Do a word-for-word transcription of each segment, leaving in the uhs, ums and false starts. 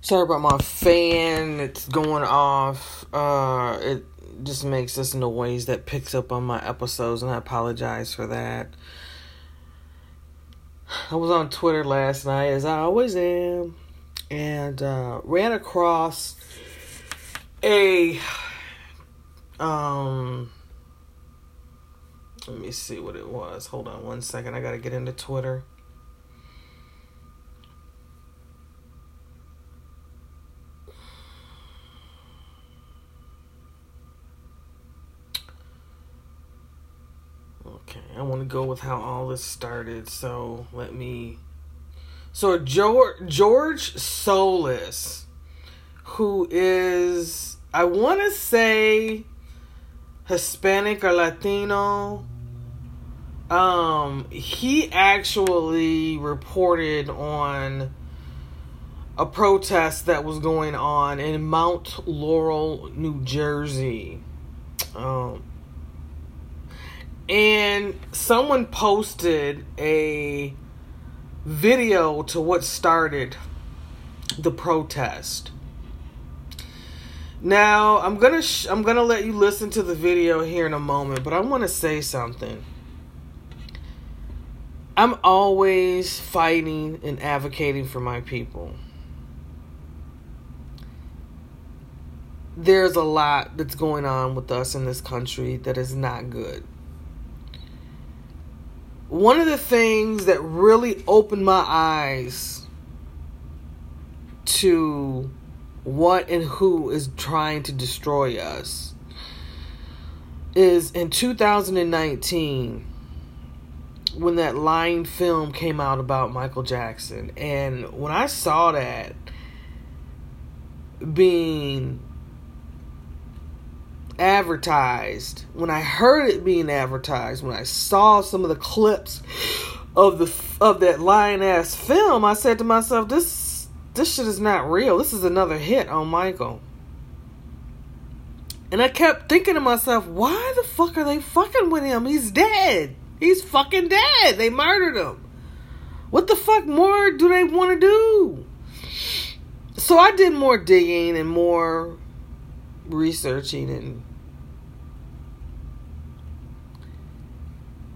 Sorry about my fan. It's going off. Uh, it just makes this noise that picks up on my episodes, and I apologize for that. I was on Twitter last night, as I always am, and uh, ran across a... Um, let me see what it was. Hold on one second. I got to get into Twitter. Okay, I want to go with how all this started. So let me. So George George Solis, who is, I want to say, Hispanic or Latino. Um, he actually reported on a protest that was going on in Mount Laurel, New Jersey. Um, and someone posted a video to what started the protest. Now, I'm going to sh- I'm going to let you listen to the video here in a moment, but I want to say something. I'm always fighting and advocating for my people. There's a lot that's going on with us in this country that is not good. One of the things that really opened my eyes to what and who is trying to destroy us is in two thousand nineteen, when that lying film came out about Michael Jackson. And when I saw that being advertised, when I heard it being advertised, when I saw some of the clips of the of that lying ass film, I said to myself, this This shit is not real. This is another hit on Michael. And I kept thinking to myself, why the fuck are they fucking with him? He's dead. He's fucking dead. They murdered him. What the fuck more do they want to do? So I did more digging and more researching. And,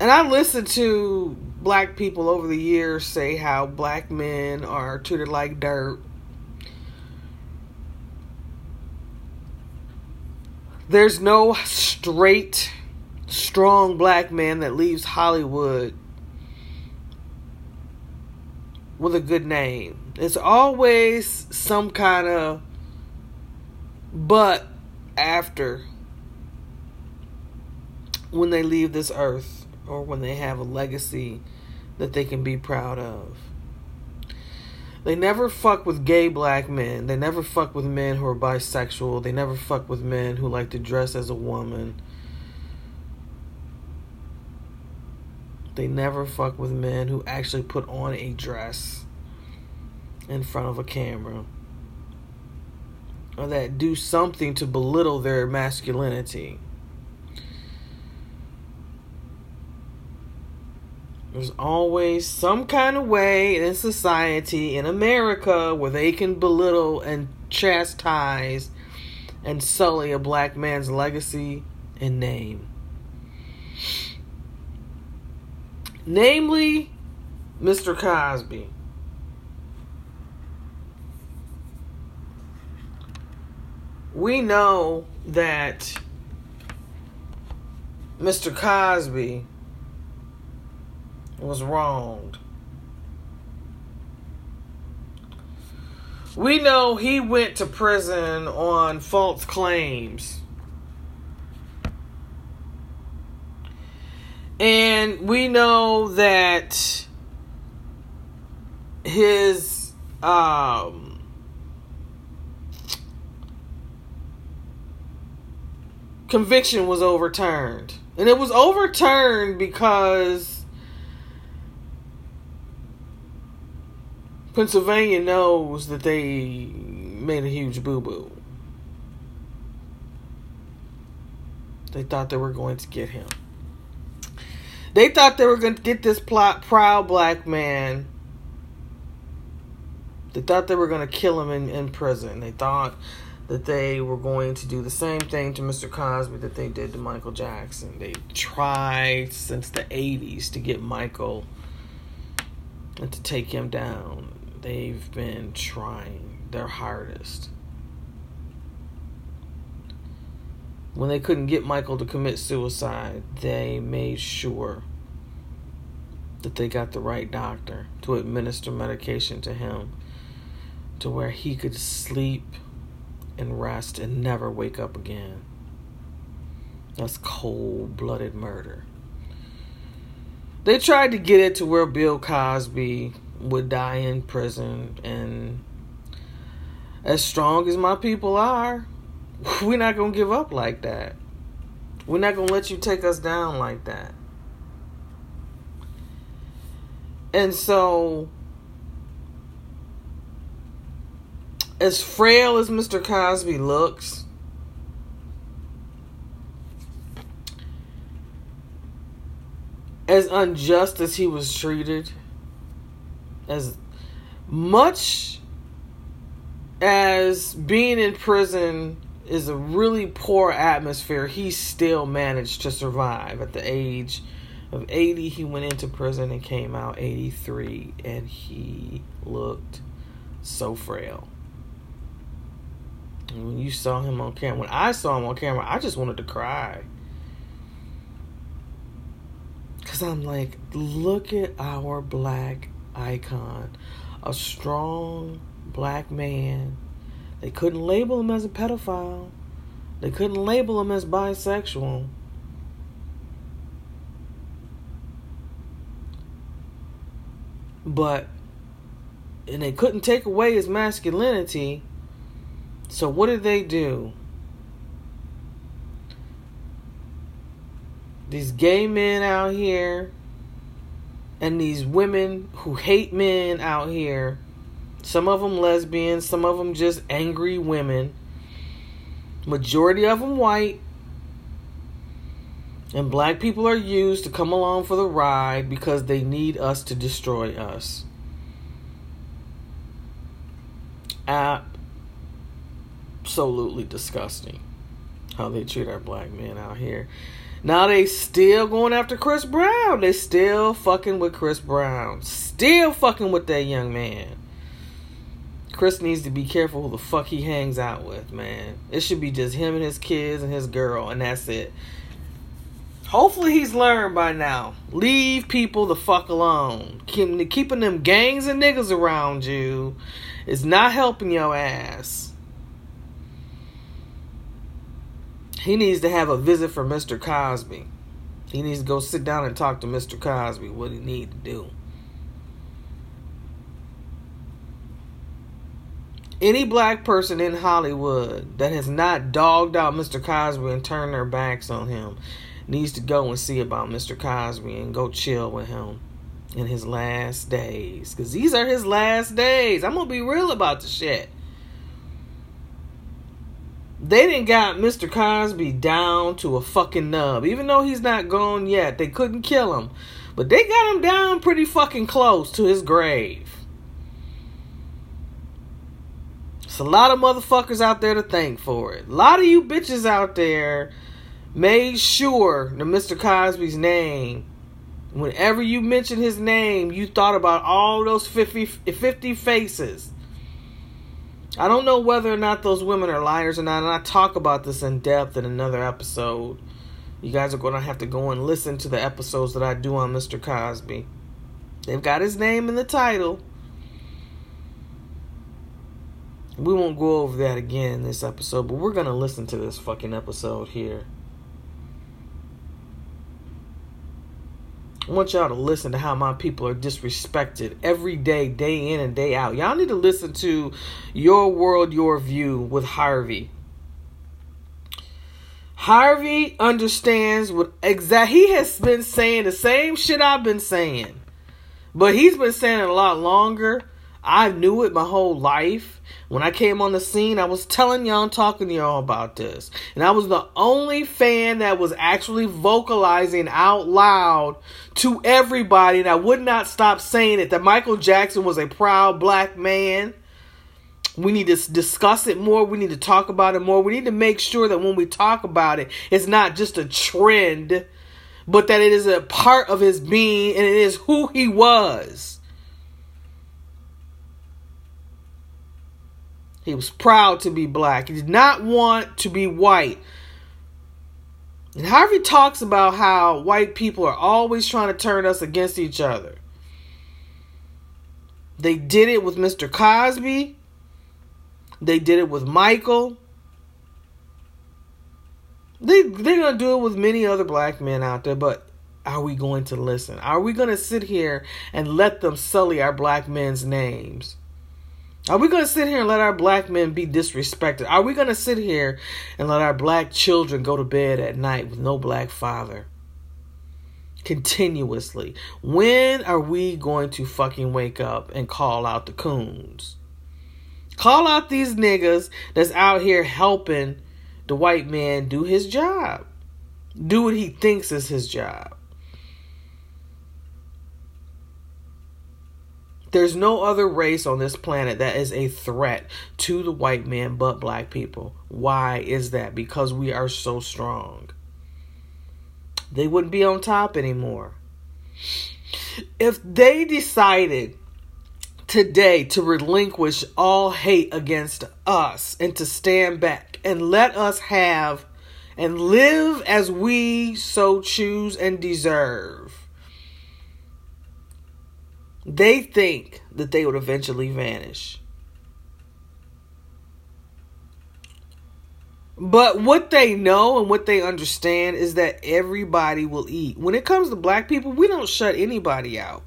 and I listened to Black people over the years say how Black men are treated like dirt. There's no straight, strong Black man that leaves Hollywood with a good name. It's always some kind of but after when they leave this earth, or when they have a legacy that they can be proud of. They never fuck with gay Black men. They never fuck with men who are bisexual. They never fuck with men who like to dress as a woman. They never fuck with men who actually put on a dress in front of a camera, or that do something to belittle their masculinity. There's always some kind of way in society, in America, where they can belittle and chastise and sully a Black man's legacy and name. Namely, Mister Cosby. We know that Mister Cosby was wronged. We know he went to prison on false claims. And we know that his um, conviction was overturned. And it was overturned because Pennsylvania knows that they made a huge boo-boo. They thought they were going to get him. They thought they were going to get this plot, proud Black man They thought they were going to kill him in, in prison. They thought that they were going to do the same thing to Mister Cosby that they did to Michael Jackson. They tried since the eighties to get Michael and to take him down. They've been trying their hardest. When they couldn't get Michael to commit suicide, they made sure that they got the right doctor to administer medication to him to where he could sleep and rest and never wake up again. That's cold-blooded murder. They tried to get it to where Bill Cosby would die in prison, and as strong as my people are, we're not going to give up like that. We're not going to let you take us down like that. And so, as frail as Mister Cosby looks, as unjust as he was treated, as much as being in prison is a really poor atmosphere, he still managed to survive. At the age of eighty, he went into prison and came out eighty-three, and he looked so frail. And when you saw him on camera, when I saw him on camera, I just wanted to cry. Because I'm like, look at our black icon. A strong black man. They couldn't label him as a pedophile. They couldn't label him as bisexual. But, and they couldn't take away his masculinity. So what did they do? These gay men out here and these women who hate men out here, some of them lesbians, some of them just angry women, majority of them white, and black people are used to come along for the ride because they need us to destroy us. Absolutely disgusting how they treat our black men out here. Now they still going after Chris Brown. They still fucking with Chris Brown. Still fucking with that young man. Chris needs to be careful who the fuck he hangs out with, man. It should be just him and his kids and his girl, and that's it. Hopefully he's learned by now. Leave people the fuck alone. Keeping them gangs and niggas around you is not helping your ass. He needs to have a visit from Mister Cosby. He needs to go sit down and talk to Mister Cosby. What he need to do. Any black person in Hollywood that has not dogged out Mister Cosby and turned their backs on him needs to go and see about Mister Cosby and go chill with him in his last days. Because these are his last days. I'm going to be real about the shit. They didn't got Mister Cosby down to a fucking nub. Even though he's not gone yet, they couldn't kill him. But they got him down pretty fucking close to his grave. It's a lot of motherfuckers out there to thank for it. A lot of you bitches out there made sure that Mister Cosby's name, whenever you mentioned his name, you thought about all those fifty, fifty faces. I don't know whether or not those women are liars or not, and I talk about this in depth in another episode. You guys are going to have to go and listen to the episodes that I do on Mister Cosby. They've got his name in the title. We won't go over that again in this episode, but we're going to listen to this fucking episode here. I want y'all to listen to how my people are disrespected every day, day in and day out. Y'all need to listen to Your World, Your View with Harvey. Harvey understands what exactly. He has been saying the same shit I've been saying. But he's been saying it a lot longer. I knew it my whole life. When I came on the scene, I was telling y'all, talking to y'all about this. And I was the only fan that was actually vocalizing out loud to everybody. And I would not stop saying it. That Michael Jackson was a proud black man. We need to discuss it more. We need to talk about it more. We need to make sure that when we talk about it, it's not just a trend, but that it is a part of his being and it is who he was. He was proud to be black. He did not want to be white. And Harvey talks about how white people are always trying to turn us against each other. They did it with Mister Cosby. They did it with Michael. They, they're going to do it with many other black men out there, but are we going to listen? Are we going to sit here and let them sully our black men's names? Are we going to sit here and let our black men be disrespected? Are we going to sit here and let our black children go to bed at night with no black father? Continuously. When are we going to fucking wake up and call out the coons? Call out these niggas that's out here helping the white man do his job. Do what he thinks is his job. There's no other race on this planet that is a threat to the white man but black people. Why is that? Because we are so strong. They wouldn't be on top anymore. If they decided today to relinquish all hate against us and to stand back and let us have and live as we so choose and deserve, they think that they would eventually vanish. But what they know and what they understand is that everybody will eat. When it comes to black people, we don't shut anybody out.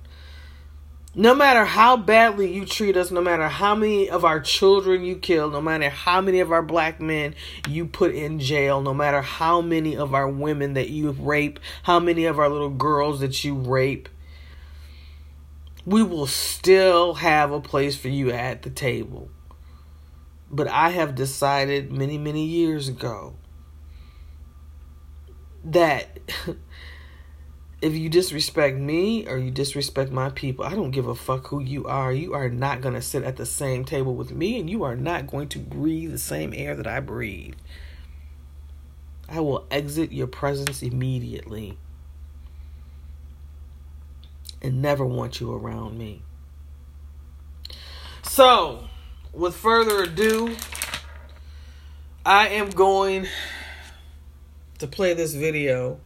No matter how badly you treat us, no matter how many of our children you kill, no matter how many of our black men you put in jail, no matter how many of our women that you rape, how many of our little girls that you rape, we will still have a place for you at the table. But I have decided many, many years ago that if you disrespect me or you disrespect my people, I don't give a fuck who you are. You are not going to sit at the same table with me, and you are not going to breathe the same air that I breathe. I will exit your presence immediately and never want you around me. So, with further ado, I am going to play this video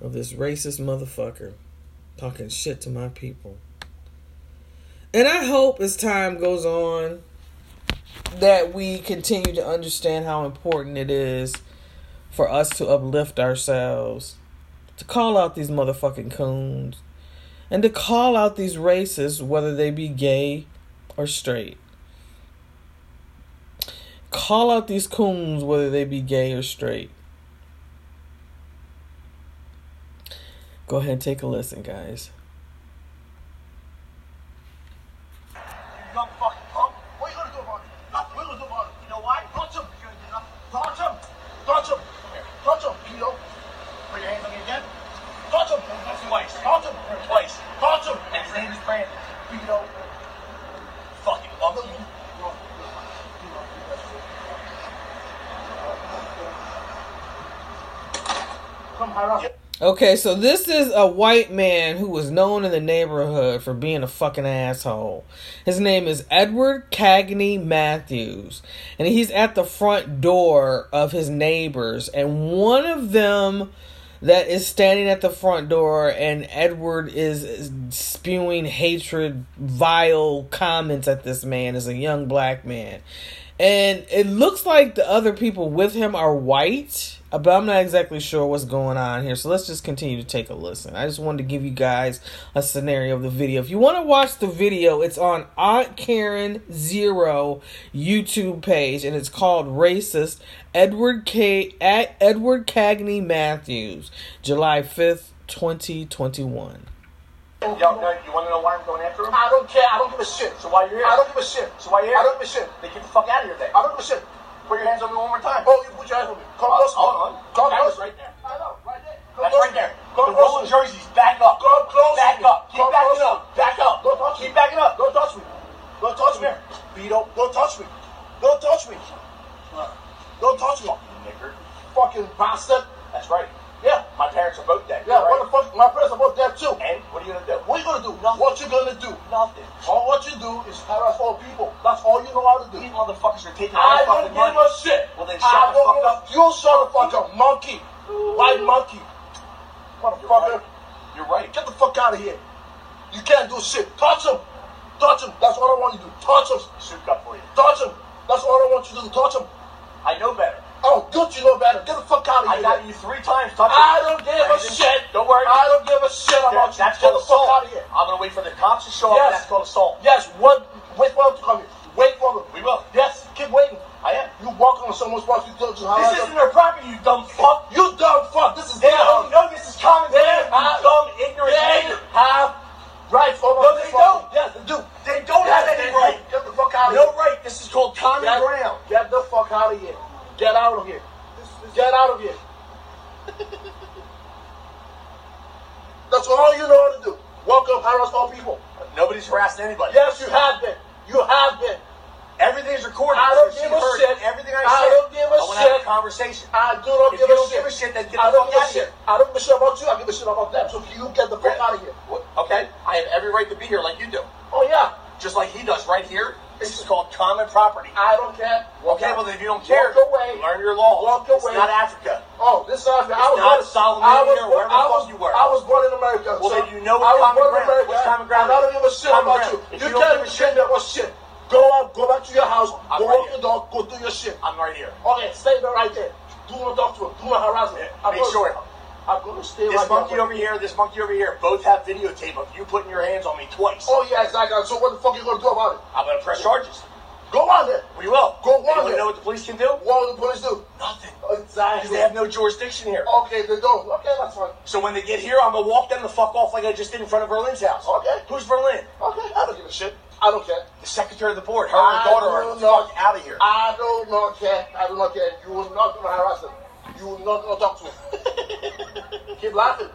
of this racist motherfucker talking shit to my people. And I hope as time goes on that we continue to understand how important it is for us to uplift ourselves, to call out these motherfucking coons, and to call out these racists, whether they be gay or straight. Call out these coons, whether they be gay or straight. Go ahead and take a listen, guys. Young fucking punk. What are you going to do about it? Nothing. What are you going to do about it? You know why? Touch him. Touch him. Touch him. Touch him, pedo. Put your hands on me again. Touch him. Twice. Touch him. Twice. Touch him. And his name is Brandon. Pedo. Fucking love him. Come higher up. Okay, so this is a white man who was known in the neighborhood for being a fucking asshole. His name is Edward Cagney Matthews, and he's at the front door of his neighbors, and one of them that is standing at the front door, and Edward is spewing hatred, vile comments at this man, is a young black man. And it looks like the other people with him are white, but I'm not exactly sure what's going on here. So let's just continue to take a listen. I just wanted to give you guys a scenario of the video. If you want to watch the video, it's on Aunt Karen Zero YouTube page, and it's called Racist Edward K. at Edward Cagney Matthews, July fifth, twenty twenty-one. Yo, no, you want to know why I'm going after him? I don't care. I don't give a shit. So why you're here? I don't give a shit. So why you're here? I don't give a shit. They get the fuck out of your day. I don't give a shit. Put your hands on me one more time. Oh, you put your hands on me. Come close. Hold on. Come close. Right there. I know. Right there. That's right there. The roll of jerseys. Back up. Go close. Back up. Keep backing up. Back up. Keep backing up. Don't touch me. beat up. Don't touch me. Don't touch me. Don't touch me. Nigger. Fucking bastard. That's right. Yeah. My parents are both dead. Yeah, right. What the fuck? My parents are both dead too. And what are you going to do? What are you going to do? Nothing. What you going to do? Nothing. All what you do is harass all people. That's all you know how to do. These motherfuckers are taking all fucking money. I don't give a shit. Well, then shut the fuck up. You shut the fuck up, monkey. White monkey. Motherfucker. You're right. Get the fuck out of here. You can't do shit. Touch him. Touch him. That's all I want you to do. Touch him. Shoot up for you. Touch him. That's all I want you to do. Touch him. I know better. Oh, good, you know better. Get the fuck out of here. I got you three times. Touch him. I don't give a shit. Don't worry. I don't give a shit about you. That's called assault. I'm going to wait for the cops to show up. That's called assault. Yes. What? Wait for them to come here. Wait for them. We will. Yes. Keep waiting. I am. You walking on someone's property. This isn't their property, you dumb fuck. You dumb fuck. This is their house. No, this is common sense. You dumb, ignorant nigger. Have rights over no, they don't. Yes, they do. They don't have any right. Get the fuck out of here. No right. This is called common ground. Get the fuck out of here. Get out of here. Get out of here. That's all you know how to do. Welcome, harass all people. Nobody's harassed anybody. Yes, you have been. You have been. Everything's recorded. I don't so give a shit. Everything I, I said. I don't give a I shit. I have a conversation. I do not give, give a shit. If you don't give a shit, then get the fuck out of here. I don't give a shit about you. I give a shit about them. So you get the fuck out of here. What? Okay. I have every right to be here like you do. Oh, yeah. Just like he does right here. This is called common property. I don't care. Walk okay, out. Well, then if you don't care, walk away. Learn your laws. Walk away. It's not Africa. Oh, this is not Africa. I was not Solomon here, wherever the fuck you were. I was born in America. Well, so then you know what common ground is. What's common ground? I don't give a shit about you. You can't even shit that was shit. Go out, go back to your house, I'm go right walk here. Your dog, go do your shit. I'm right here. Okay, stay there right there. Do not talk to him, do not harass him. I'm Make gonna, sure. I'm going to stay this right This monkey here. Over here, this monkey over here, both have videotape of you putting your hands on me twice. Oh, yeah, exactly. So what the fuck are you going to do about it? I'm going to press charges. Go on there. We will. Go on there. You know what the police can do? What will the police do? Nothing. Exactly. Because they have no jurisdiction here. Okay, they don't. Okay, that's fine. So when they get here, I'm going to walk them the fuck off like I just did in front of Berlin's house. Okay. Who's Berlin? Okay, I don't give a shit. I don't care. The secretary of the board, her I and daughter are the fuck out of here. I do not care. I do not care. You are not going to harass them. You are not going to talk to them. Keep laughing.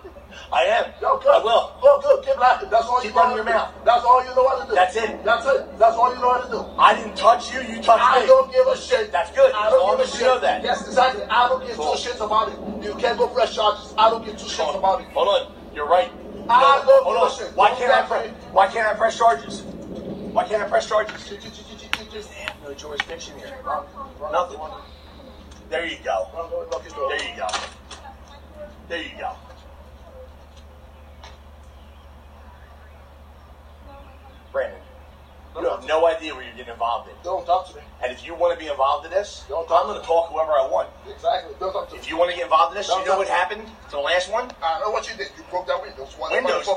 I am. Yo, good. I will. Go, good. Keep laughing. That's all Keep you running your mouth. That's all you know how to do. That's it. That's it. That's all you know how to do. I didn't touch you. You touched I me. I don't give a shit. That's good. I don't as give a shit. You know that. Yes, exactly. I don't give cool. two shits about it. You can't go press charges. I don't give two shits Hold about it. Hold on. You're right. I no. don't Hold give on. a shit. Why can't, I pre Why can't I press charges? Why can't I press charges? They have no jurisdiction here. Nothing. There you go. There you go. There you go. Brandon, you have no idea what you're getting involved in. Don't talk to me. And if you want to be involved in this, I'm going to talk whoever I want. Exactly. Don't talk to me. If you want to get involved in this, you know what happened to the last one? I know what you did. You broke that window. Windows.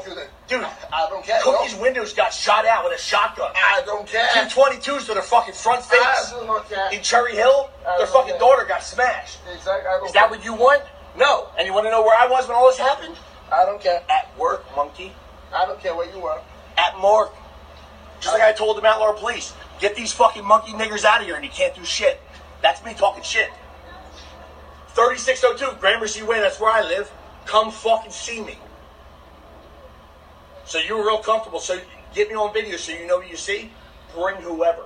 Dude, I don't care. Cookie's windows got shot out with a shotgun. I don't care. two twenty-twos to their fucking front face. I do not care. In Cherry Hill, their fucking daughter got smashed. Exactly. Is that what you want? No. And you want to know where I was when all this happened? I don't care. At work, monkey. I don't care where you were. At Mark. Just like I told the Mount Laurel police, get these fucking monkey niggers out of here and you can't do shit. That's me talking shit. thirty-six oh two, Gramercy Way, that's where I live. Come fucking see me. So you were real comfortable, so get me on video so you know what you see. Bring whoever.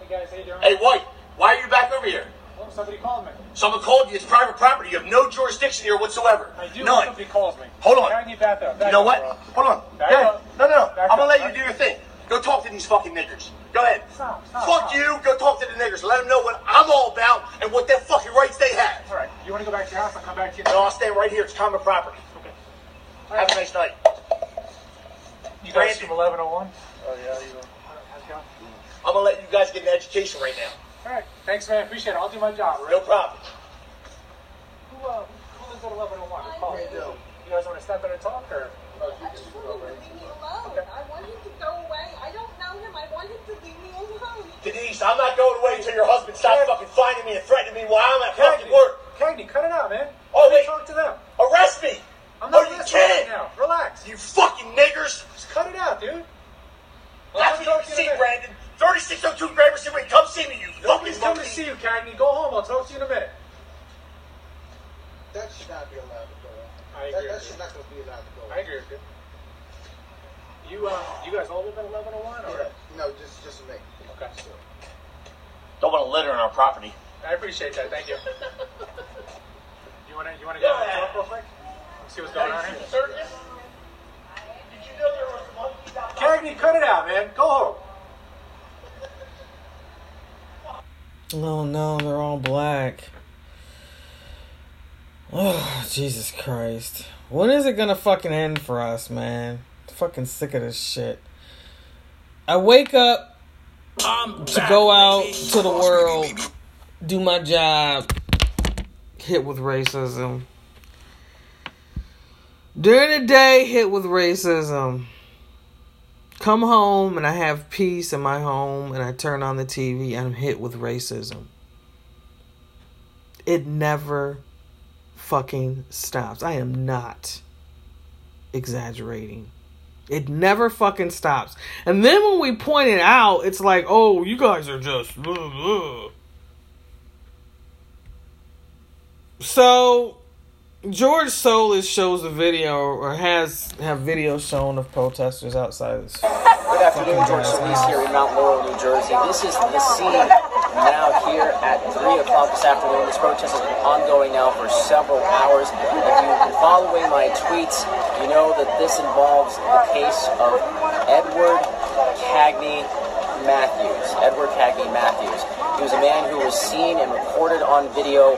Hey guys, how you doing? Hey White, why are you back over here? Well, somebody called me. Someone called you. It's private property. You have no jurisdiction here whatsoever. I do. None. Somebody calls me. Hold on. I need that up. You know what? Up, Hold on. Back yeah. up. No, no, no. Back I'm going to let you back. do your thing. Go talk to these fucking niggers. Go ahead. Stop, stop, Fuck stop. you. Go talk to the niggers. Let them know what I'm all about and what their fucking rights they have. All right. You want to go back to your house? I'll come back to you. No, I'll stay right here. It's common property. Okay. All have right. a nice night. You guys from eleven oh one? Oh, yeah. You know. How's it going? I'm going to let you guys get an education right now. All right. Thanks, man. I appreciate it. I'll do my job. Right? No problem. Who, uh, who lives at eleven oh one? Call me. You guys want to step in and talk? Or? I just want him to leave me alone. Okay. I want him to go away. I don't know him. I want him to leave me alone. Denise, I'm not going away until your husband stops fucking finding me and threatening me while I'm at fucking work. Cagney, cut it out, man. Oh, wait. Talk to them. Arrest me. I'm not oh, you can't. Right now. Relax. You fucking niggers. Just cut it out, dude. That's what you want to see, Brandon. thirty-six oh two Gramercy Way, come see me, you Nobody's fucking monkey. Nobody's coming to see you, Cagney. Go home. I'll talk to you in a minute. That should not be allowed to go on. I agree. That, that should not be allowed to go on. I agree with you. You, uh, you guys all live at eleven oh one? Or? Yeah. No, just just me. Okay. Don't want to litter on our property. I appreciate that. Thank you. you want to you want to go yeah. real quick? Let's see what's going on here. Circus? Did you know there was monkeys out there? Cagney, cut it out, man. Go home. Oh no, they're all black. Oh, Jesus Christ. When is it gonna fucking end for us, man? I'm fucking sick of this shit. I wake up I'm to back, go out baby. to the world, baby, baby. do my job, hit with racism. During the day, hit with racism. Come home and I have peace in my home and I turn on the T V and I'm hit with racism. It never fucking stops. I am not exaggerating. It never fucking stops. And then when we point it out, it's like, oh, you guys are just blah, blah. So George Solis shows a video or has have videos shown of protesters outside this. Good afternoon, George Solis here in Mount Laurel, New Jersey. This is the scene. Now here at three o'clock this afternoon. This protest has been ongoing now for several hours. If you've been following my tweets, you know that this involves the case of Edward Cagney Matthews. Edward Cagney Matthews. He was a man who was seen and recorded on video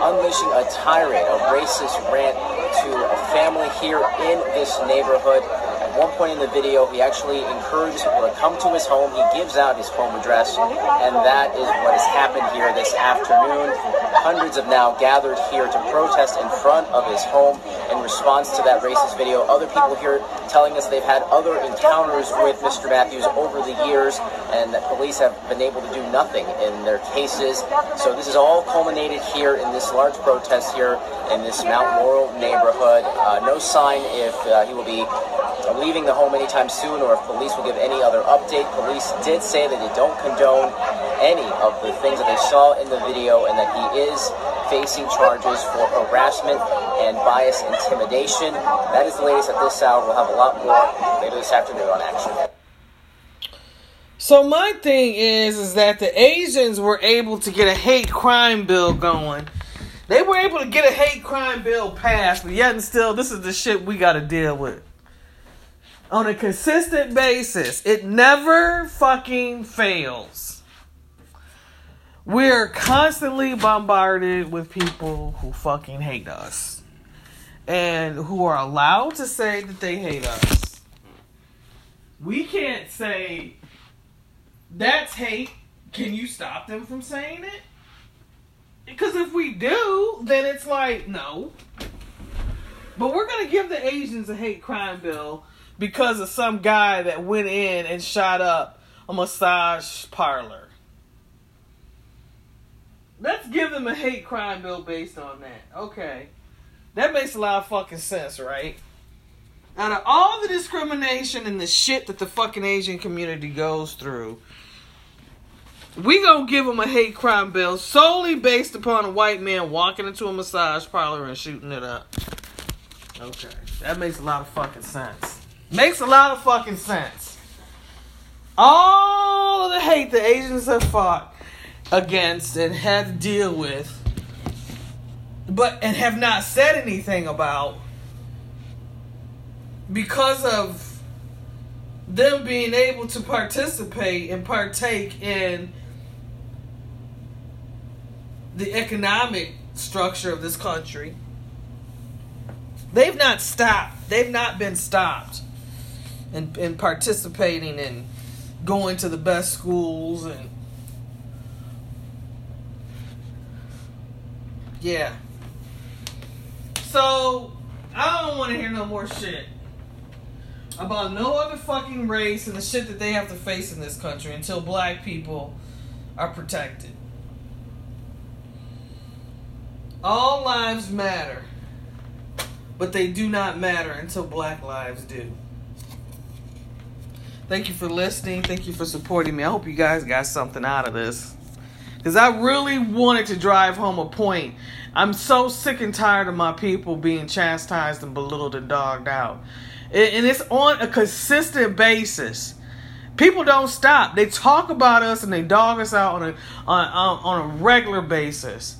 unleashing a tirade, a racist rant to a family here in this neighborhood. At one point in the video, he actually encouraged people to come to his home. He gives out his home address, and that is what has happened here this afternoon. Hundreds have now gathered here to protest in front of his home in response to that racist video. Other people here telling us they've had other encounters with Mister Matthews over the years, and that police have been able to do nothing in their cases. So this is all culminated here in this large protest here in this Mount Laurel neighborhood. Uh, no sign if uh, he will be leaving the home anytime soon or if police will give any other update. Police did say that they don't condone any of the things that they saw in the video and that he is facing charges for harassment and bias intimidation. That is the latest at this hour. We'll have a lot more later this afternoon on Action. So my thing is, is that the Asians were able to get a hate crime bill going. They were able to get a hate crime bill passed, but yet and still, this is the shit we got to deal with. On a consistent basis. It never fucking fails. We're constantly bombarded with people who fucking hate us. And who are allowed to say that they hate us. We can't say, that's hate. Can you stop them from saying it? Because if we do, then it's like, no. But we're going to give the Asians a hate crime bill because of some guy that went in and shot up a massage parlor. Let's give them a hate crime bill based on that. Okay. That makes a lot of fucking sense, right? Out of all the discrimination and the shit that the fucking Asian community goes through, we gonna give them a hate crime bill solely based upon a white man walking into a massage parlor and shooting it up. Okay. That makes a lot of fucking sense. Makes a lot of fucking sense. All of the hate the Asians have fought against and had to deal with, but and have not said anything about because of them being able to participate and partake in the economic structure of this country. They've not stopped. They've not been stopped. And, and participating and going to the best schools and yeah. So I don't want to hear no more shit about no other fucking race and the shit that they have to face in this country until black people are protected. All lives matter, but they do not matter until black lives do. Thank you for listening. Thank you for supporting me. I hope you guys got something out of this. Because I really wanted to drive home a point. I'm so sick and tired of my people being chastised and belittled and dogged out. And it's on a consistent basis. People don't stop. They talk about us and they dog us out on a on, on a regular basis.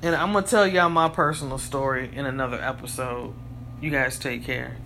And I'm going to tell y'all my personal story in another episode. You guys take care.